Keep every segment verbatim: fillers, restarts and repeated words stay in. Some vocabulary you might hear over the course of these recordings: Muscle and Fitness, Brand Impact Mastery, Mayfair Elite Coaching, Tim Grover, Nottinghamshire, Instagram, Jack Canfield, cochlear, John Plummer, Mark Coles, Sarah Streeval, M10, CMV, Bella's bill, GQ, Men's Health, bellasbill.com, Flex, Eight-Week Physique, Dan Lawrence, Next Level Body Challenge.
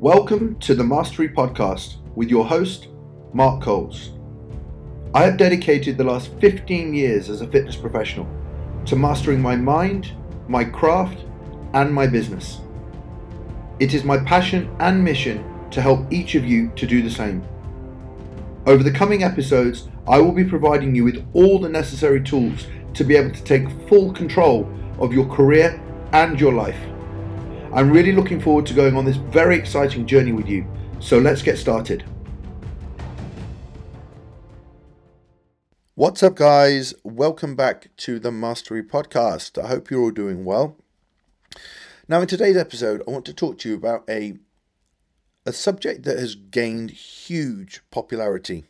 Welcome to the Mastery Podcast with your host, Mark Coles. I have dedicated the last fifteen years as a fitness professional to mastering my mind, my craft, and my business. It is my passion and mission to help each of you to do the same. Over the coming episodes, I will be providing you with all the necessary tools to be able to take full control of your career and your life. I'm really looking forward to going on this very exciting journey with you, so let's get started. What's up, guys? Welcome back to the Mastery Podcast. I hope you're all doing well. Now, in today's episode, I want to talk to you about a, a subject that has gained huge popularity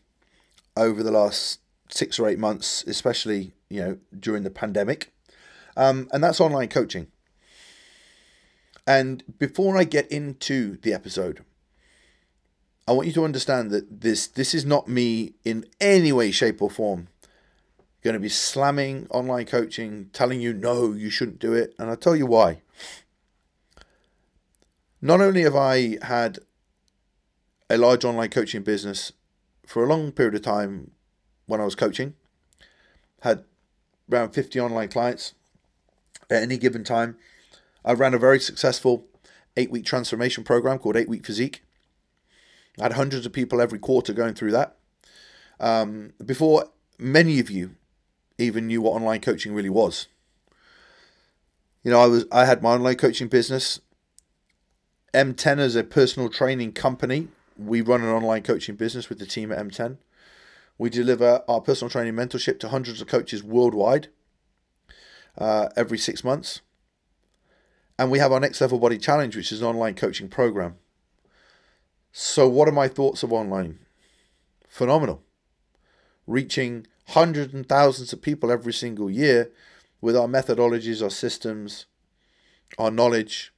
over the last six or eight months, especially, you know, during the pandemic, um, and that's online coaching. And before I get into the episode, I want you to understand that this this is not me in any way, shape, or form going to be slamming online coaching, telling you, no, you shouldn't do it, and I'll tell you why. Not only have I had a large online coaching business for a long period of time when I was coaching, had around fifty online clients at any given time. I ran a very successful eight-week transformation program called Eight-Week Physique. I had hundreds of people every quarter going through that. Um, before many of you even knew what online coaching really was. You know, I was I had my online coaching business. M ten is a personal training company. We run an online coaching business with the team at M ten. We deliver our personal training mentorship to hundreds of coaches worldwide uh, every six months. And we have our Next Level Body Challenge, which is an online coaching program. So what are my thoughts of online? Phenomenal. Reaching hundreds and thousands of people every single year with our methodologies, our systems, our knowledge,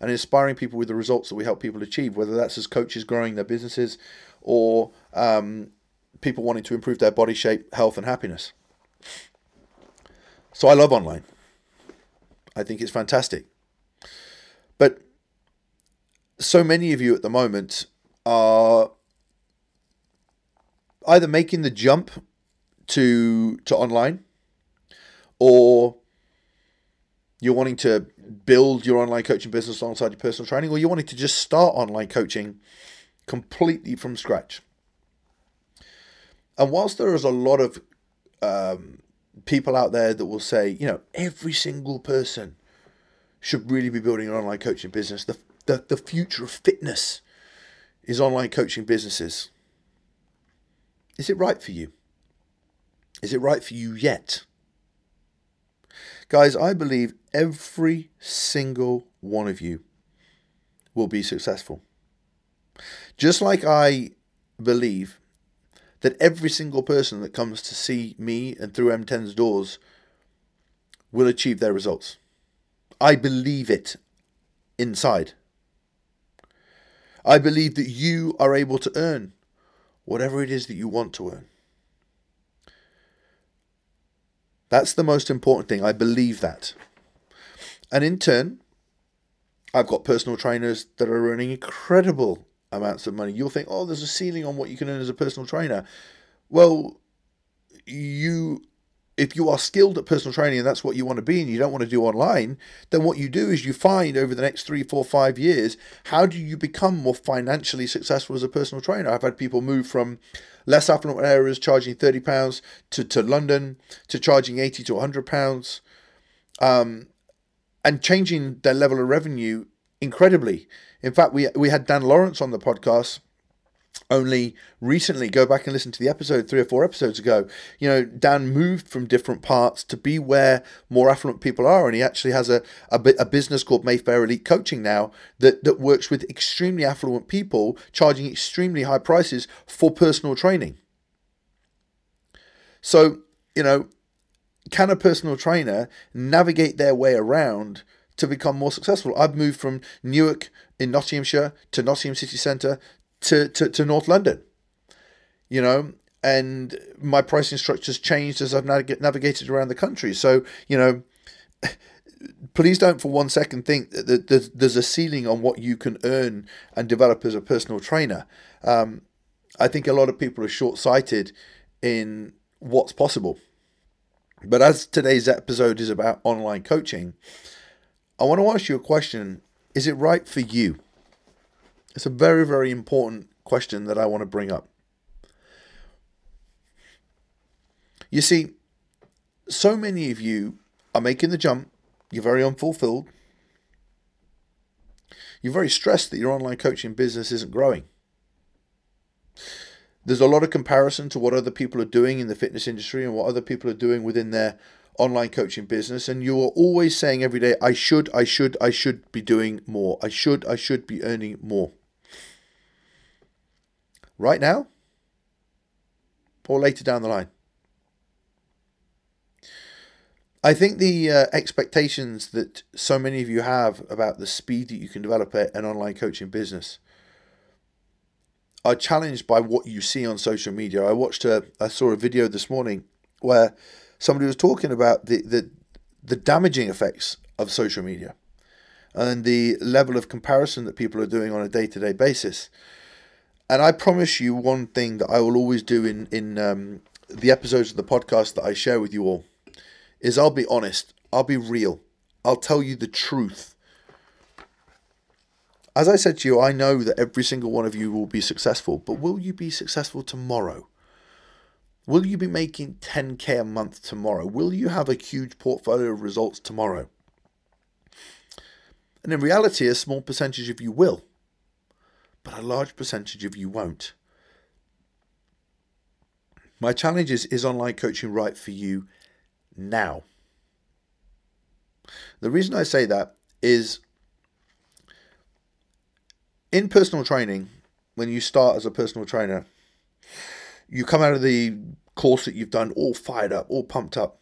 and inspiring people with the results that we help people achieve, whether that's as coaches growing their businesses or um, people wanting to improve their body shape, health, and happiness. So I love online. I think it's fantastic. But so many of you at the moment are either making the jump to to online, or you're wanting to build your online coaching business alongside your personal training, or you're wanting to just start online coaching completely from scratch. And whilst there is a lot of um, people out there that will say, you know, every single person should really be building an online coaching business. The, the the future of fitness is online coaching businesses. Is it right for you? Is it right for you yet? Guys, I believe every single one of you will be successful. Just like I believe that every single person that comes to see me and through M ten's doors will achieve their results. I believe it inside. I believe that you are able to earn whatever it is that you want to earn. That's the most important thing. I believe that. And in turn, I've got personal trainers that are earning incredible amounts of money. You'll think, oh, there's a ceiling on what you can earn as a personal trainer. Well, you... If you are skilled at personal training and that's what you want to be and you don't want to do online, then what you do is you find over the next three, four, five years, how do you become more financially successful as a personal trainer? I've had people move from less affluent areas charging thirty pounds to, to London to charging eighty to one hundred pounds um, and changing their level of revenue incredibly. In fact, we we had Dan Lawrence on the podcast only recently. Go back and listen to the episode three or four episodes ago. You know, Dan moved from different parts to be where more affluent people are, and he actually has a a, a business called Mayfair Elite Coaching now that, that works with extremely affluent people, charging extremely high prices for personal training. So, you know, can a personal trainer navigate their way around to become more successful? I've moved from Newark in Nottinghamshire to Nottingham City Centre To, to, to North London, you know, and my pricing structure's changed as I've navig- navigated around the country. So, you know, please don't for one second think that there's a ceiling on what you can earn and develop as a personal trainer. Um, I think a lot of people are short-sighted in what's possible. But as today's episode is about online coaching, I want to ask you a question. Is it right for you? It's a very, very important question that I want to bring up. You see, so many of you are making the jump. You're very unfulfilled. You're very stressed that your online coaching business isn't growing. There's a lot of comparison to what other people are doing in the fitness industry and what other people are doing within their online coaching business. And you are always saying every day, I should, I should, I should be doing more. I should, I should be earning more. Right now or later down the line. I think the uh, expectations that so many of you have about the speed that you can develop an online coaching business are challenged by what you see on social media. I watched a, I saw a video this morning where somebody was talking about the, the, the damaging effects of social media and the level of comparison that people are doing on a day-to-day basis. And I promise you one thing that I will always do in, in um, the episodes of the podcast that I share with you all. Is I'll be honest, I'll be real, I'll tell you the truth. As I said to you, I know that every single one of you will be successful, but will you be successful tomorrow? Will you be making ten K a month tomorrow? Will you have a huge portfolio of results tomorrow? And in reality, a small percentage of you will, but a large percentage of you won't. My challenge is, is online coaching right for you now? The reason I say that is in personal training, when you start as a personal trainer, you come out of the course that you've done all fired up, all pumped up.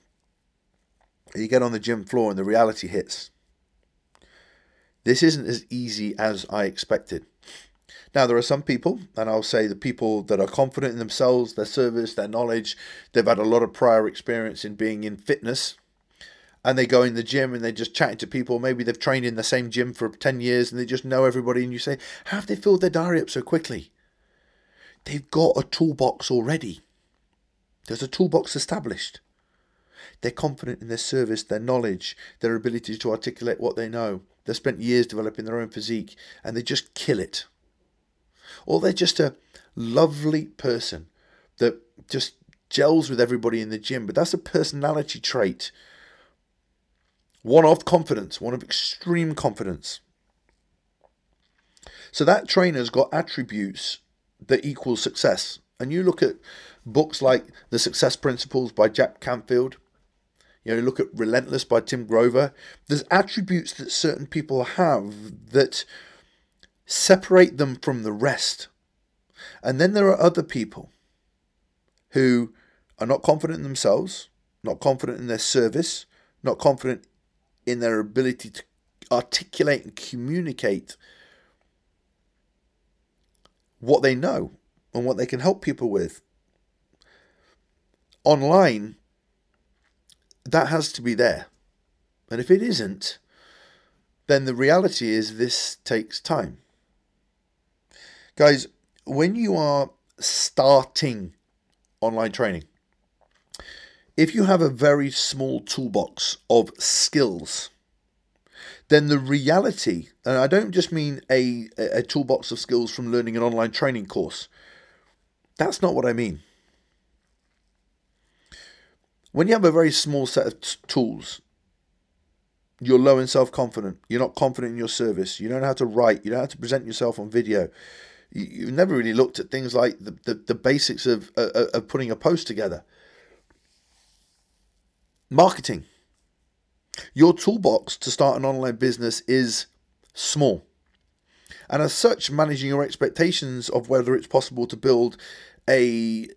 You get on the gym floor and the reality hits. This isn't as easy as I expected. Now, there are some people, and I'll say the people that are confident in themselves, their service, their knowledge, they've had a lot of prior experience in being in fitness, and they go in the gym and they're just chatting to people. Maybe they've trained in the same gym for ten years and they just know everybody, and you say, how have they filled their diary up so quickly? They've got a toolbox already. There's a toolbox established. They're confident in their service, their knowledge, their ability to articulate what they know. They've spent years developing their own physique, and they just kill it. Or they're just a lovely person that just gels with everybody in the gym. But that's a personality trait. One of confidence, one of extreme confidence. So that trainer's got attributes that equal success. And you look at books like The Success Principles by Jack Canfield. You know, you look at Relentless by Tim Grover. There's attributes that certain people have that separate them from the rest. And then there are other people who are not confident in themselves, not confident in their service, not confident in their ability to articulate and communicate what they know and what they can help people with. Online, that has to be there. And if it isn't, then the reality is this takes time. Guys, when you are starting online training, if you have a very small toolbox of skills, then the reality, and I don't just mean a, a toolbox of skills from learning an online training course. That's not what I mean. When you have a very small set of t- tools, you're low in self-confidence, you're not confident in your service, you don't know how to write, you don't know how to present yourself on video, you've never really looked at things like the, the, the basics of, uh, of putting a post together. Marketing. Your toolbox to start an online business is small. And as such, managing your expectations of whether it's possible to build a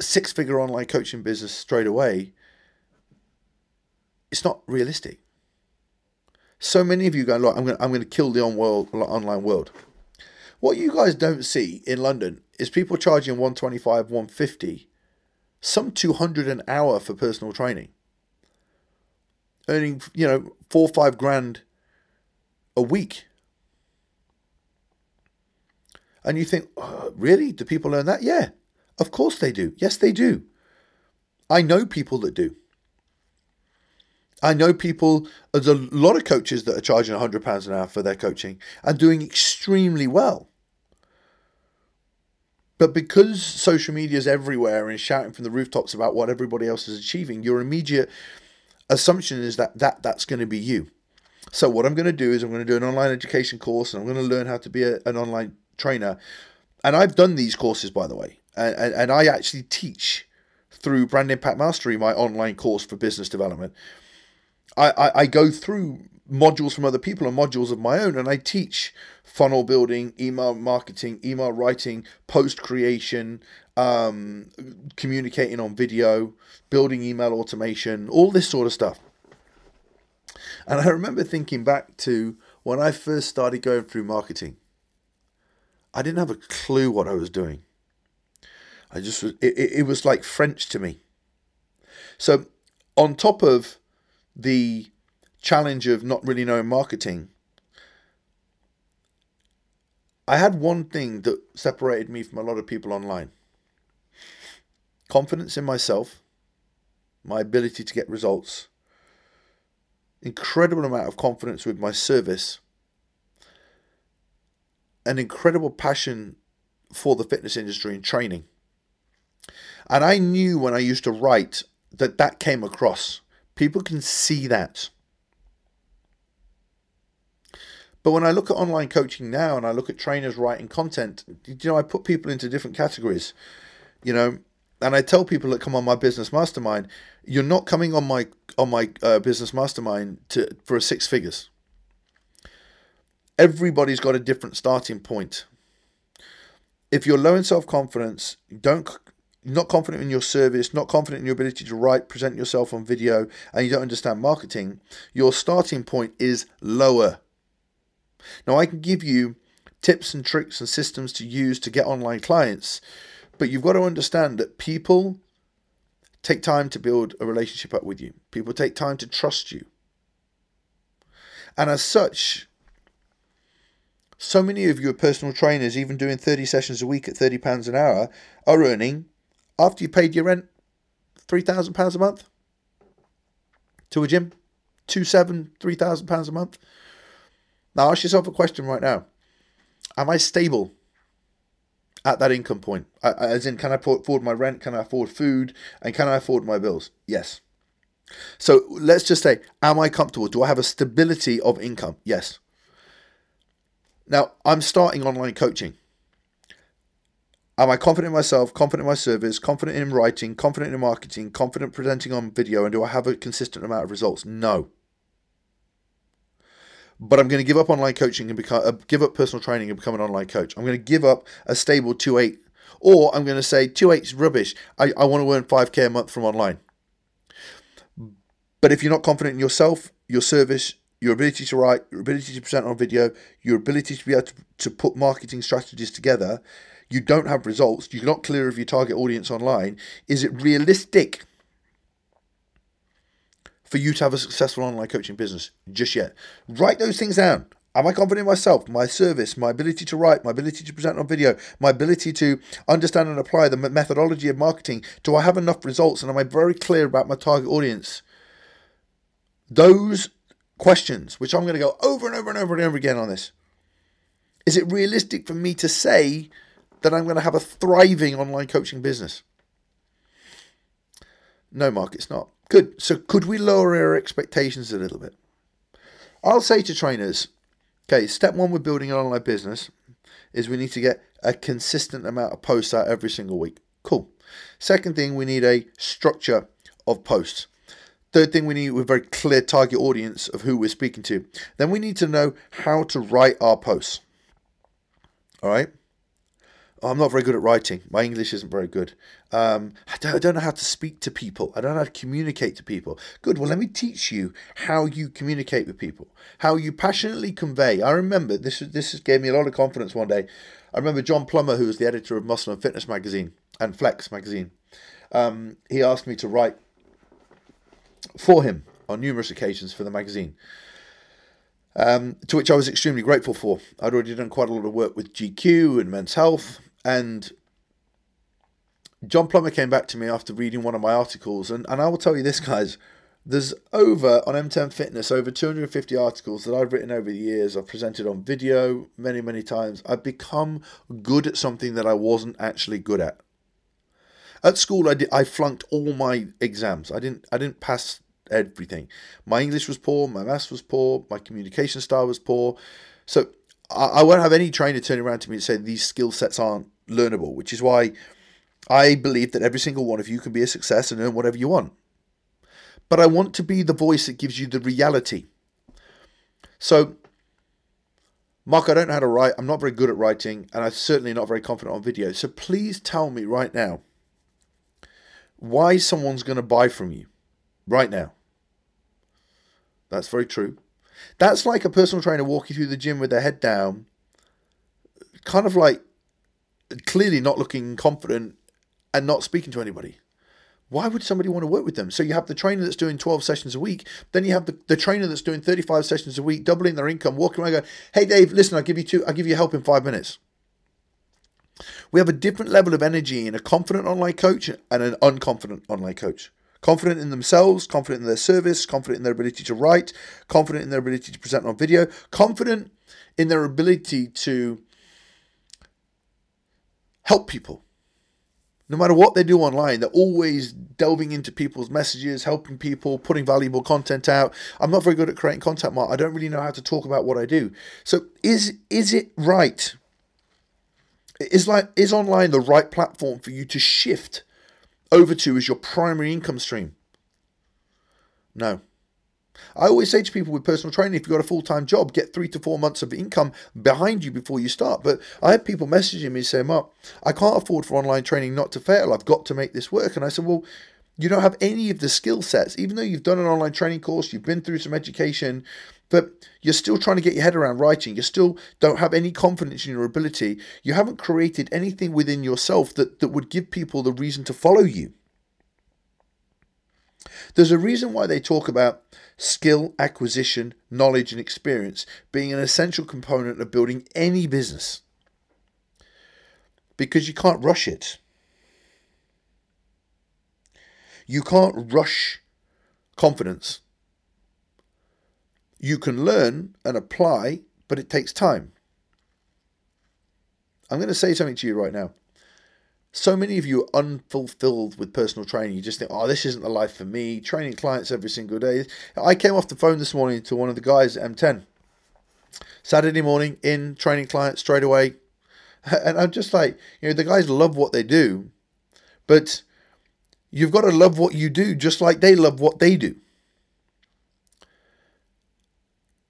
six-figure online coaching business straight away, it's not realistic. So many of you go, look, I'm going to, I'm going to kill the on world, online world. What you guys don't see in London is people charging one twenty-five, one fifty, some two hundred an hour for personal training. earning, you know, four or five grand a week. And you think, oh, really? Do people earn that? Yeah, of course they do. Yes, they do. I know people that do. I know people, there's a lot of coaches that are charging one hundred pounds an hour for their coaching and doing extremely well. But because social media is everywhere and shouting from the rooftops about what everybody else is achieving, your immediate assumption is that, that that's going to be you. So what I'm going to do is I'm going to do an online education course and I'm going to learn how to be a, an online trainer. And I've done these courses, by the way, and, and, and I actually teach through Brand Impact Mastery, my online course for business development. I, I, I go through modules from other people and modules of my own, and I teach funnel building, email marketing, email writing, post creation, um, communicating on video, building email automation, all this sort of stuff. And I remember thinking back to when I first started going through marketing. I didn't have a clue what I was doing. I just was, it, it was like French to me. So on top of the challenge of not really knowing marketing, I had one thing that separated me from a lot of people online. Confidence in myself, my ability to get results, incredible amount of confidence with my service, an incredible passion for the fitness industry and training. And I knew when I used to write that that came across. People can see that. But when I look at online coaching now and I look at trainers writing content, you know, I put people into different categories, you know, and I tell people that come on my business mastermind, you're not coming on my on my uh, business mastermind to for a six figures. Everybody's got a different starting point. If you're low in self-confidence, don't not confident in your service, not confident in your ability to write, present yourself on video, and you don't understand marketing, your starting point is lower. Now, I can give you tips and tricks and systems to use to get online clients, but you've got to understand that people take time to build a relationship up with you. People take time to trust you. And as such, so many of your personal trainers, even doing thirty sessions a week at thirty pounds an hour, are earning, after you paid your rent, three thousand pounds a month to a gym, two, seven, three thousand pounds a month. Now, ask yourself a question right now. Am I stable at that income point? As in, can I afford my rent? Can I afford food? And can I afford my bills? Yes. So let's just say, am I comfortable? Do I have a stability of income? Yes. Now, I'm starting online coaching. Am I confident in myself, confident in my service, confident in writing, confident in marketing, confident presenting on video, and do I have a consistent amount of results? No. But I'm going to give up online coaching and become uh, give up personal training and become an online coach. I'm going to give up a stable two eight, or I'm going to say two eight is rubbish. I, I want to earn five K a month from online. But if you're not confident in yourself, your service, your ability to write, your ability to present on video, your ability to be able to, to put marketing strategies together, you don't have results, you're not clear of your target audience online, is it realistic for you to have a successful online coaching business just yet? Write those things down. Am I confident in myself, my service, my ability to write, my ability to present on video, my ability to understand and apply the methodology of marketing? Do I have enough results, and am I very clear about my target audience? Those questions, which I'm going to go over and over and over and over again on this. Is it realistic for me to say that I'm going to have a thriving online coaching business? No, Mark, it's not. Good. So could we lower our expectations a little bit? I'll say to trainers, okay, step one with building an online business is we need to get a consistent amount of posts out every single week. Cool. Second thing, we need a structure of posts. Third thing, we need a very clear target audience of who we're speaking to. Then we need to know how to write our posts. All right. I'm not very good at writing. My English isn't very good. Um, I, don't, I don't know how to speak to people. I don't know how to communicate to people. Good. Well, let me teach you how you communicate with people, how you passionately convey. I remember this, this gave me a lot of confidence one day. I remember John Plummer, who was the editor of Muscle and Fitness magazine and Flex magazine. Um, he asked me to write for him on numerous occasions for the magazine, um, to which I was extremely grateful for. I'd already done quite a lot of work with G Q and Men's Health, and John Plummer came back to me after reading one of my articles, and, and I will tell you this, guys, there's over, on M ten Fitness, over two hundred fifty articles that I've written over the years. I've presented on video many, many times. I've become good at something that I wasn't actually good at. At school, I, did, I flunked all my exams. I didn't I didn't pass everything. My English was poor, my maths was poor, my communication style was poor. So I, I won't have any trainer turn around to me and say these skill sets aren't learnable, which is why I believe that every single one of you can be a success and earn whatever you want. But I want to be the voice that gives you the reality. So, Mark, I don't know how to write. I'm not very good at writing, and I'm certainly not very confident on video. So please tell me right now why someone's going to buy from you right now. That's very true. That's like a personal trainer walking through the gym with their head down, kind of like clearly not looking confident and not speaking to anybody. Why would somebody want to work with them? So you have the trainer that's doing twelve sessions a week. Then you have the, the trainer that's doing thirty-five sessions a week, doubling their income, walking around and going, hey, Dave, listen, I'll give you two, I'll give you help in five minutes. We have a different level of energy in a confident online coach and an unconfident online coach. Confident in themselves, confident in their service, confident in their ability to write, confident in their ability to present on video, confident in their ability to help people. No matter what they do online, they're always delving into people's messages, helping people, putting valuable content out. I'm not very good at creating content, Mark. I don't really know how to talk about what I do. So is is it right? Is like is online the right platform for you to shift over to as your primary income stream? No. I always say to people with personal training, if you've got a full-time job, get three to four months of income behind you before you start. But I have people messaging me saying, Mark, I can't afford for online training not to fail. I've got to make this work. And I said, well, you don't have any of the skill sets, even though you've done an online training course, you've been through some education, but you're still trying to get your head around writing. You still don't have any confidence in your ability. You haven't created anything within yourself that, that would give people the reason to follow you. There's a reason why they talk about skill acquisition, knowledge, and experience being an essential component of building any business, because you can't rush it. You can't rush confidence. You can learn and apply, but it takes time. I'm going to say something to you right now. So many of you are unfulfilled with personal training. You just think, oh, this isn't the life for me. Training clients every single day. I came off the phone this morning to one of the guys at M ten. Saturday morning, in, training clients straight away. And I'm just like, you know, the guys love what they do. But you've got to love what you do just like they love what they do.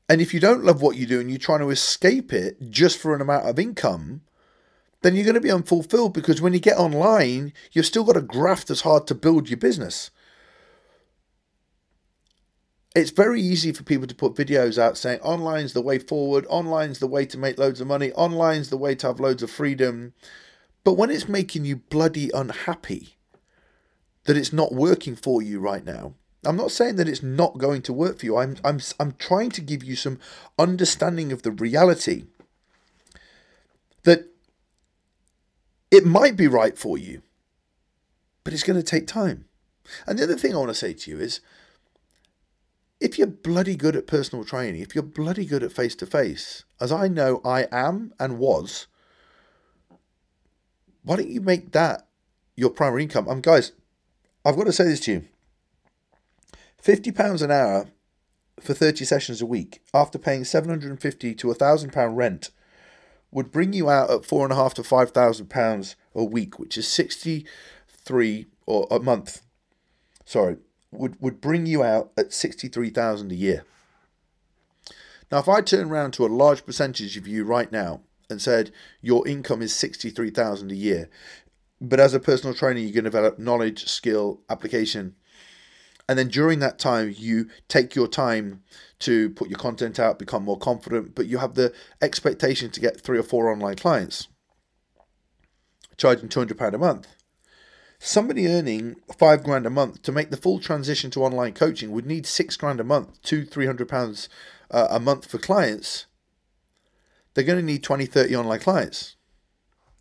And if you don't love what you do and you're trying to escape it just for an amount of income, then you're going to be unfulfilled, because when you get online, you've still got to graft as hard to build your business. It's very easy for people to put videos out saying online's the way forward, online's the way to make loads of money, online's the way to have loads of freedom. But when it's making you bloody unhappy that it's not working for you right now, I'm not saying that it's not going to work for you. I'm I'm I'm trying to give you some understanding of the reality that it might be right for you, but it's going to take time. And the other thing I want to say to you is, if you're bloody good at personal training, if you're bloody good at face-to-face, as I know I am and was, why don't you make that your primary income? Um, guys, I've got to say this to you. fifty pounds an hour for thirty sessions a week, after paying seven hundred fifty pounds to one thousand pounds rent, would bring you out at four and a half to five thousand pounds a week, which is sixty-three or a month. Sorry, would would bring you out at sixty-three thousand a year. Now, if I turn around to a large percentage of you right now and said your income is sixty-three thousand a year, but as a personal trainer, you can develop knowledge, skill, application. And then during that time, you take your time to put your content out, become more confident, but you have the expectation to get three or four online clients, charging two hundred pounds a month. Somebody earning five grand a month to make the full transition to online coaching would need six grand a month, two, three hundred pounds uh, a month for clients. They're going to need twenty, thirty online clients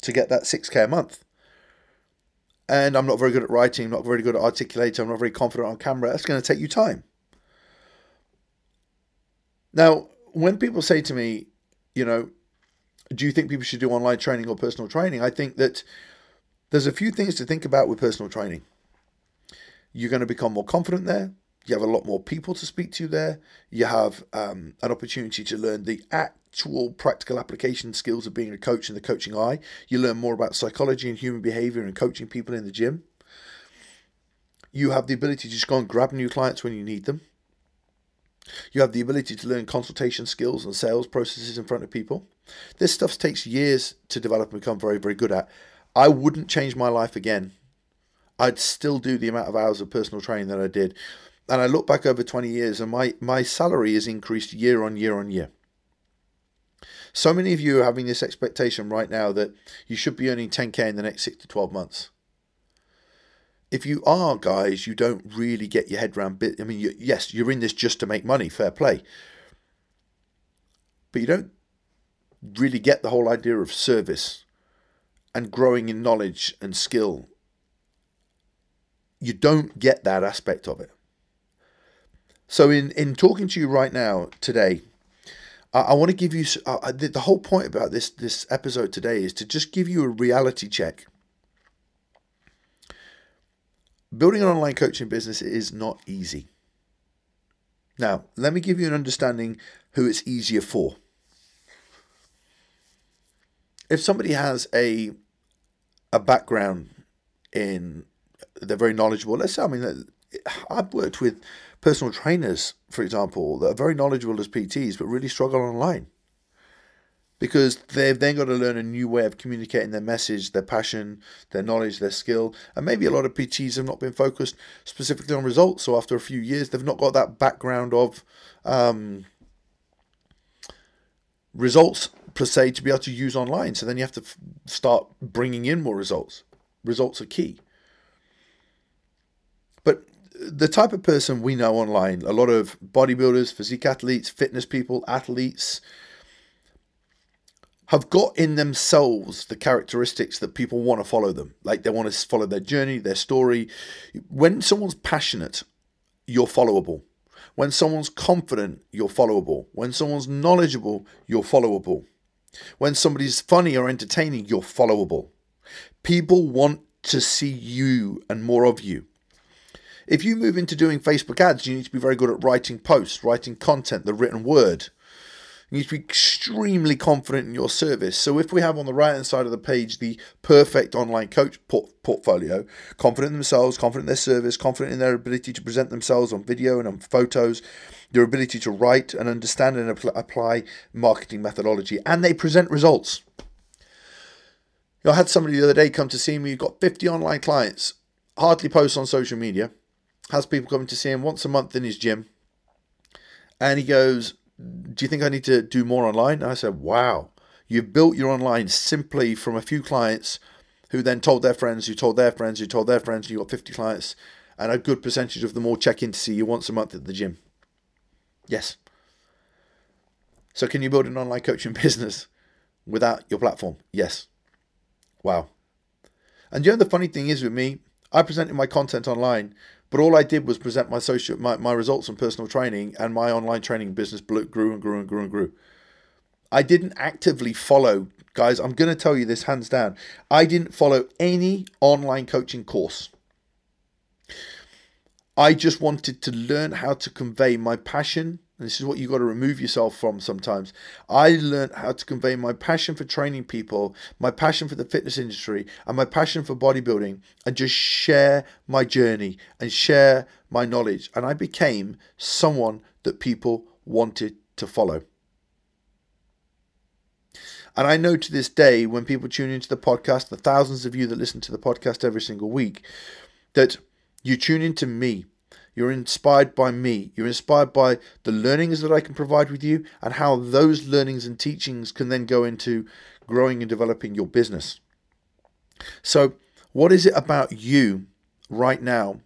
to get that six K a month. And I'm not very good at writing, I'm not very good at articulating, I'm not very confident on camera. That's going to take you time. Now, when people say to me, you know, do you think people should do online training or personal training? I think that there's a few things to think about with personal training. You're going to become more confident there. You have a lot more people to speak to there. You have um, an opportunity to learn the actual practical application skills of being a coach and the coaching eye. You learn more about psychology and human behavior and coaching people in the gym. You have the ability to just go and grab new clients when you need them. You have the ability to learn consultation skills and sales processes in front of people. This stuff takes years to develop and become very, very good at. I wouldn't change my life again. I'd still do the amount of hours of personal training that I did. And I look back over twenty years and my, my salary has increased year on year on year. So many of you are having this expectation right now that you should be earning ten K in the next six to twelve months. If you are, guys, you don't really get your head around bit. I mean, you, yes, you're in this just to make money, fair play. But you don't really get the whole idea of service and growing in knowledge and skill. You don't get that aspect of it. So in, in talking to you right now, today, I, I want to give you... Uh, the, the whole point about this this episode today is to just give you a reality check. Building an online coaching business is not easy. Now, let me give you an understanding who it's easier for. If somebody has a a background in, they're very knowledgeable. Let's say, I mean, I've worked with personal trainers, for example, that are very knowledgeable as P Ts, but really struggle online because they've then got to learn a new way of communicating their message, their passion, their knowledge, their skill. And maybe a lot of P Ts have not been focused specifically on results. So after a few years, they've not got that background of um, results per se to be able to use online. So then you have to f- start bringing in more results. Results are key. But the type of person we know online, a lot of bodybuilders, physique athletes, fitness people, athletes, have got in themselves the characteristics that people want to follow them. Like they want to follow their journey, their story. When someone's passionate, you're followable. When someone's confident, you're followable. When someone's knowledgeable, you're followable. When somebody's funny or entertaining, you're followable. People want to see you and more of you. If you move into doing Facebook ads, you need to be very good at writing posts, writing content, the written word. You need to be extremely confident in your service. So if we have on the right-hand side of the page the perfect online coach por- portfolio, confident in themselves, confident in their service, confident in their ability to present themselves on video and on photos, their ability to write and understand and apl- apply marketing methodology, and they present results. You know, I had somebody the other day come to see me, got fifty online clients, hardly posts on social media, has people coming to see him once a month in his gym, and he goes, do you think I need to do more online? And I said, wow, you built your online simply from a few clients who then told their friends, who told their friends, who told their friends, and you got fifty clients, and a good percentage of them all check in to see you once a month at the gym. Yes. So can you build an online coaching business without your platform? Yes. Wow. And you know, the funny thing is with me, I presented my content online, but all I did was present my social, my, my results and personal training, and my online training business grew and grew and grew and grew. I didn't actively follow, guys, I'm going to tell you this hands down. I didn't follow any online coaching course. I just wanted to learn how to convey my passion. And this is what you've got to remove yourself from sometimes. I learned how to convey my passion for training people, my passion for the fitness industry, and my passion for bodybuilding, and just share my journey and share my knowledge. And I became someone that people wanted to follow. And I know to this day, when people tune into the podcast, the thousands of you that listen to the podcast every single week, that you tune into me. You're inspired by me. You're inspired by the learnings that I can provide with you and how those learnings and teachings can then go into growing and developing your business. So What is it about you right now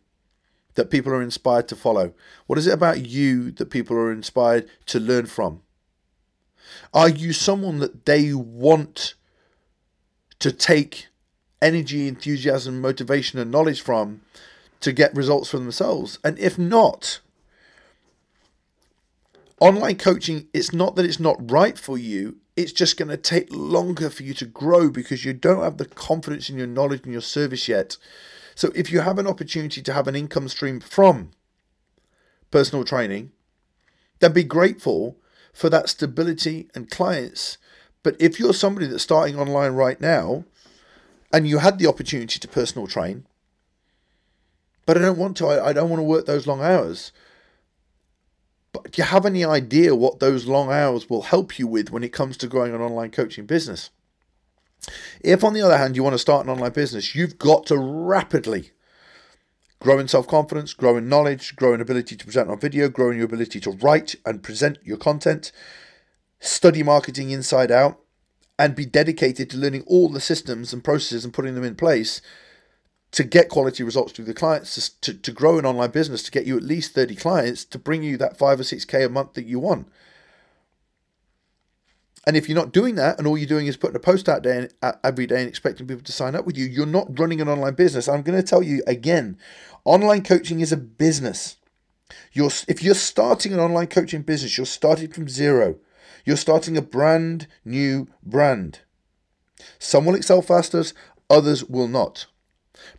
that people are inspired to follow? What is it about you that people are inspired to learn from? Are you someone that they want to take energy, enthusiasm, motivation, and knowledge from to get results for themselves? And if not, online coaching, it's not that it's not right for you. It's just going to take longer for you to grow because you don't have the confidence in your knowledge and your service yet. So if you have an opportunity to have an income stream from personal training, then be grateful for that stability and clients. But if you're somebody that's starting online right now and you had the opportunity to personal train, but I don't want to, I, I don't want to work those long hours. But do you have any idea what those long hours will help you with when it comes to growing an online coaching business? If, on the other hand, you want to start an online business, you've got to rapidly grow in self-confidence, grow in knowledge, grow in ability to present on video, grow in your ability to write and present your content, study marketing inside out, and be dedicated to learning all the systems and processes and putting them in place to get quality results through the clients, to, to grow an online business, to get you at least thirty clients, to bring you that five or six K a month that you want. And if you're not doing that and all you're doing is putting a post out there every day and expecting people to sign up with you, you're not running an online business. I'm going to tell you again, online coaching is a business. You're, if you're starting an online coaching business, you're starting from zero. You're starting a brand new brand. Some will excel faster, others will not.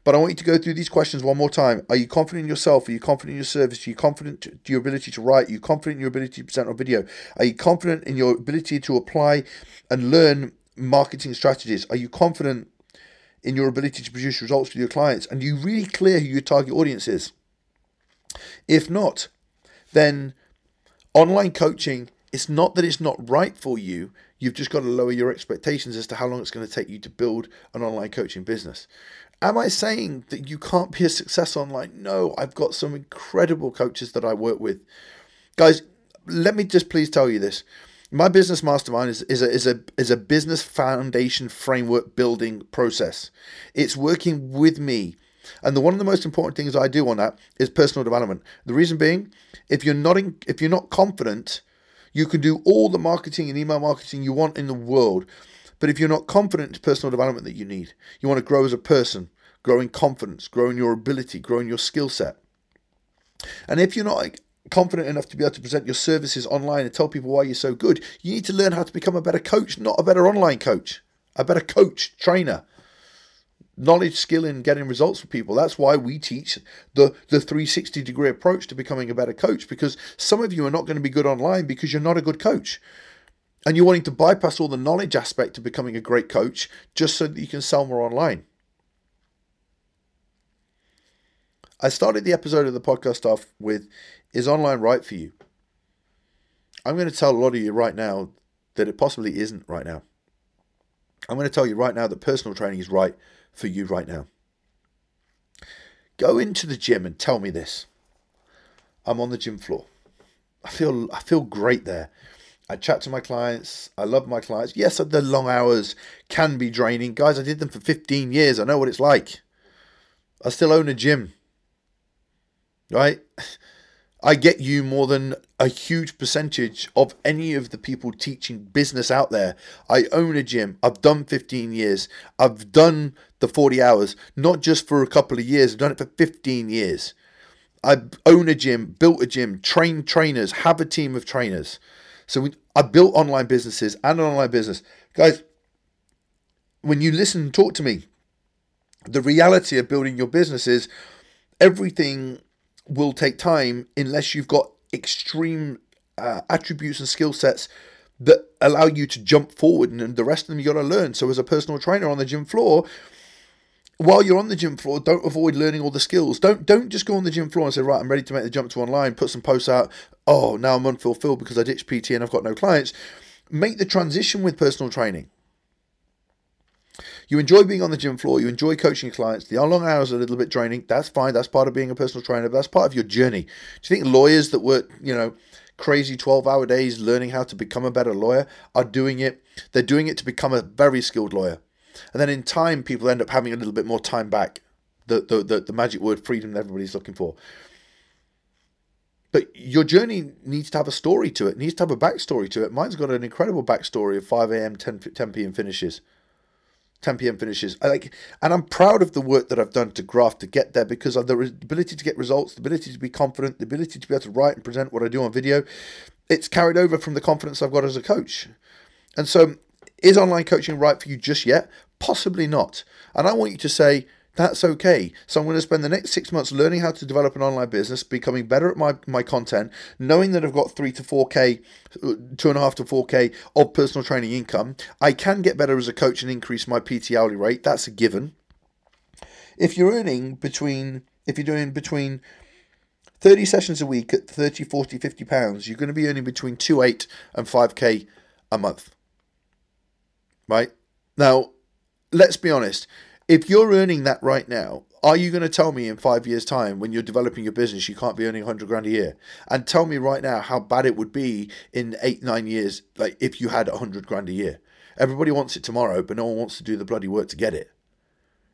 But I want you to go through these questions one more time. Are you confident in yourself? Are you confident in your service? Are you confident in your ability to write? Are you confident in your ability to present on video? Are you confident in your ability to apply and learn marketing strategies? Are you confident in your ability to produce results for your clients? And are you really clear who your target audience is? If not, then online coaching, it's not that it's not right for you. You've just got to lower your expectations as to how long it's going to take you to build an online coaching business. Am I saying that you can't be a success online? No, I've got some incredible coaches that I work with. Guys, let me just please tell you this. My business mastermind is, is, a, is, a, is a business foundation framework building process. It's working with me. And the one of the most important things I do on that is personal development. The reason being, if you're not in, if you're not confident, you can do all the marketing and email marketing you want in the world. But if you're not confident, it's personal development that you need. You want to grow as a person. Growing confidence, growing your ability, growing your skill set. And if you're not confident enough to be able to present your services online and tell people why you're so good, you need to learn how to become a better coach, not a better online coach, a better coach, trainer. Knowledge, skill in getting results for people. That's why we teach the, the three sixty degree approach to becoming a better coach, because some of you are not going to be good online because you're not a good coach. And you're wanting to bypass all the knowledge aspect of becoming a great coach just so that you can sell more online. I started the episode of the podcast off with, is online right for you? I'm going to tell a lot of you right now that it possibly isn't right now. I'm going to tell you right now that personal training is right for you right now. Go into the gym and tell me this. I'm on the gym floor. I feel I feel great there. I chat to my clients. I love my clients. Yes, the long hours can be draining. Guys, I did them for fifteen years. I know what it's like. I still own a gym. Right? I get you more than a huge percentage of any of the people teaching business out there. I own a gym. I've done fifteen years. I've done the forty hours, not just for a couple of years. I've done it for fifteen years. I own a gym, built a gym, trained trainers, have a team of trainers. So we, I built online businesses and an online business. Guys, when you listen and talk to me, the reality of building your business is everything will take time unless you've got extreme uh, attributes and skill sets that allow you to jump forward, and, and the rest of them you got to learn. So as a personal trainer on the gym floor, while you're on the gym floor, don't avoid learning all the skills. Don't don't just go on the gym floor and say, right, I'm ready to make the jump to online, put some posts out. Oh, now I'm unfulfilled because I ditched P T and I've got no clients. Make the transition with personal training. You enjoy being on the gym floor. You enjoy coaching clients. The long hours are a little bit draining. That's fine. That's part of being a personal trainer. But that's part of your journey. Do you think lawyers that work, you know, crazy twelve-hour days learning how to become a better lawyer are doing it? They're doing it to become a very skilled lawyer. And then in time, people end up having a little bit more time back. The, the, the, the magic word freedom that everybody's looking for. But your journey needs to have a story to it, needs to have a backstory to it. Mine's got an incredible backstory of five a.m., ten p.m. finishes. ten p.m. finishes. I like, and I'm proud of the work that I've done to graft to get there, because of the ability to get results, the ability to be confident, the ability to be able to write and present what I do on video. It's carried over from the confidence I've got as a coach. And so is online coaching right for you just yet? Possibly not. And I want you to say, that's okay. So I'm going to spend the next six months learning how to develop an online business, becoming better at my, my content, knowing that I've got three to four K, two and a half to four K of personal training income. I can get better as a coach and increase my P T hourly rate. That's a given. If you're earning between, if you're doing between thirty sessions a week at thirty, forty, fifty pounds, you're going to be earning between two, eight and five K a month. Right? Now, let's be honest. If you're earning that right now, are you going to tell me in five years' time when you're developing your business you can't be earning one hundred grand a year? And tell me right now how bad it would be in eight, nine years, like if you had one hundred grand a year. Everybody wants it tomorrow, but no one wants to do the bloody work to get it.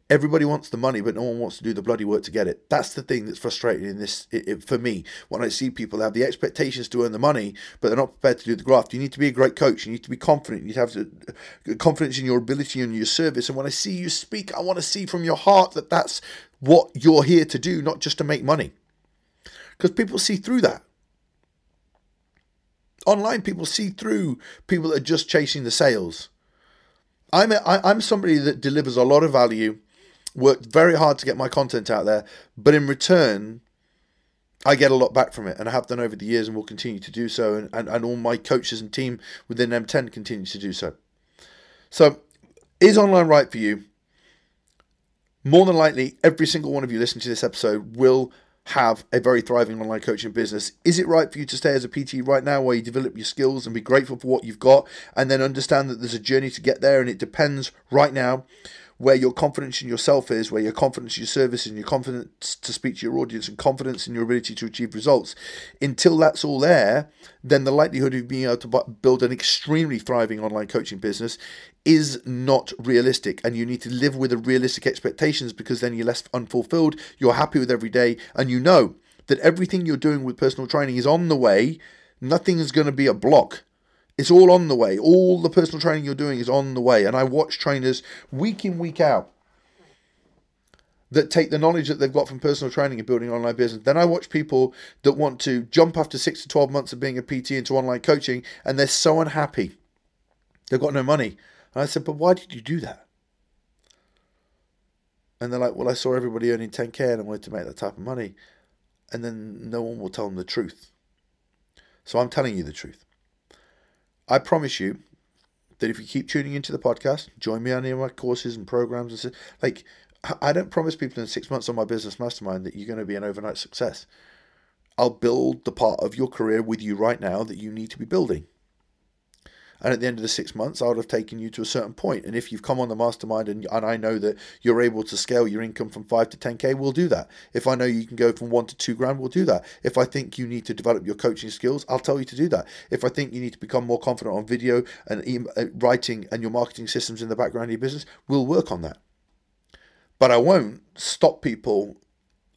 Everybody wants the money, but no one wants to do the bloody work to get it. That's the thing that's frustrating in this, it, it, for me, when I see people have the expectations to earn the money, but they're not prepared to do the graft. You need to be a great coach. You need to be confident. You need to have the confidence in your ability and your service. And when I see you speak, I want to see from your heart that that's what you're here to do, not just to make money. Because people see through that. Online, people see through people that are just chasing the sales. I'm a, I, I'm somebody that delivers a lot of value. Worked very hard to get my content out there, but in return, I get a lot back from it, and I have done over the years and will continue to do so, and, and, and all my coaches and team within M ten continue to do so. So, is online right for you? More than likely, every single one of you listening to this episode will have a very thriving online coaching business. Is it right for you to stay as a P T right now while you develop your skills and be grateful for what you've got, and then understand that there's a journey to get there, and it depends right now where your confidence in yourself is, where your confidence in your service and your confidence to speak to your audience and confidence in your ability to achieve results. Until that's all there, then the likelihood of being able to build an extremely thriving online coaching business is not realistic. And you need to live with the realistic expectations, because then you're less unfulfilled, you're happy with every day, and you know that everything you're doing with personal training is on the way. Nothing is going to be a block. It's all on the way. All the personal training you're doing is on the way. And I watch trainers week in, week out that take the knowledge that they've got from personal training and building online business. Then I watch people that want to jump after six to twelve months of being a P T into online coaching, and they're so unhappy. They've got no money. And I said, but why did you do that? And they're like, well, I saw everybody earning ten K and I wanted to make that type of money. And then no one will tell them the truth. So I'm telling you the truth. I promise you that if you keep tuning into the podcast, join me on any of my courses and programs, and so, like, I don't promise people in six months on my business mastermind that you're going to be an overnight success. I'll build the part of your career with you right now that you need to be building. And at the end of the six months, I would have taken you to a certain point. And if you've come on the mastermind and, and I know that you're able to scale your income from five to ten K, we'll do that. If I know you can go from one to two grand, we'll do that. If I think you need to develop your coaching skills, I'll tell you to do that. If I think you need to become more confident on video and email, uh, writing and your marketing systems in the background of your business, we'll work on that. But I won't stop people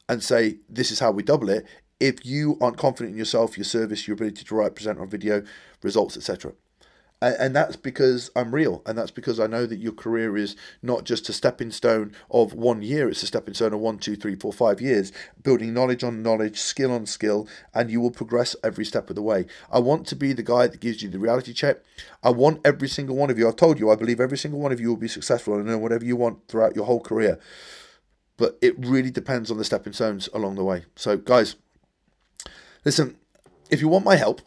and say, this is how we double it, if you aren't confident in yourself, your service, your ability to write, present on video, results, et cetera. And that's because I'm real. And that's because I know that your career is not just a stepping stone of one year. It's a stepping stone of one, two, three, four, five years, building knowledge on knowledge, skill on skill, and you will progress every step of the way. I want to be the guy that gives you the reality check. I want every single one of you. I've told you, I believe every single one of you will be successful and earn whatever you want throughout your whole career. But it really depends on the stepping stones along the way. So guys, listen, if you want my help,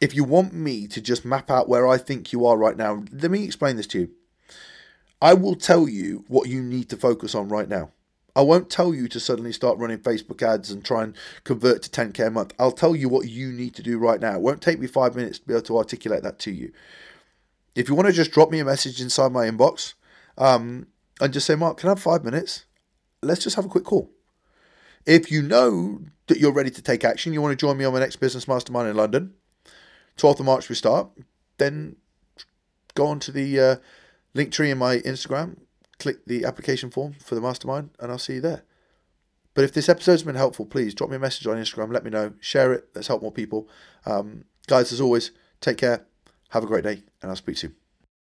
if you want me to just map out where I think you are right now, let me explain this to you. I will tell you what you need to focus on right now. I won't tell you to suddenly start running Facebook ads and try and convert to ten K a month. I'll tell you what you need to do right now. It won't take me five minutes to be able to articulate that to you. If you want to just drop me a message inside my inbox um, and just say, Mark, can I have five minutes? Let's just have a quick call. If you know that you're ready to take action, you want to join me on my next business mastermind in London, twelfth of March we start, then go on to the uh, link tree in my Instagram, click the application form for the mastermind, and I'll see you there. But if this episode's been helpful, please drop me a message on Instagram, let me know, share it, let's help more people. Um, guys, as always, take care, have a great day, and I'll speak soon.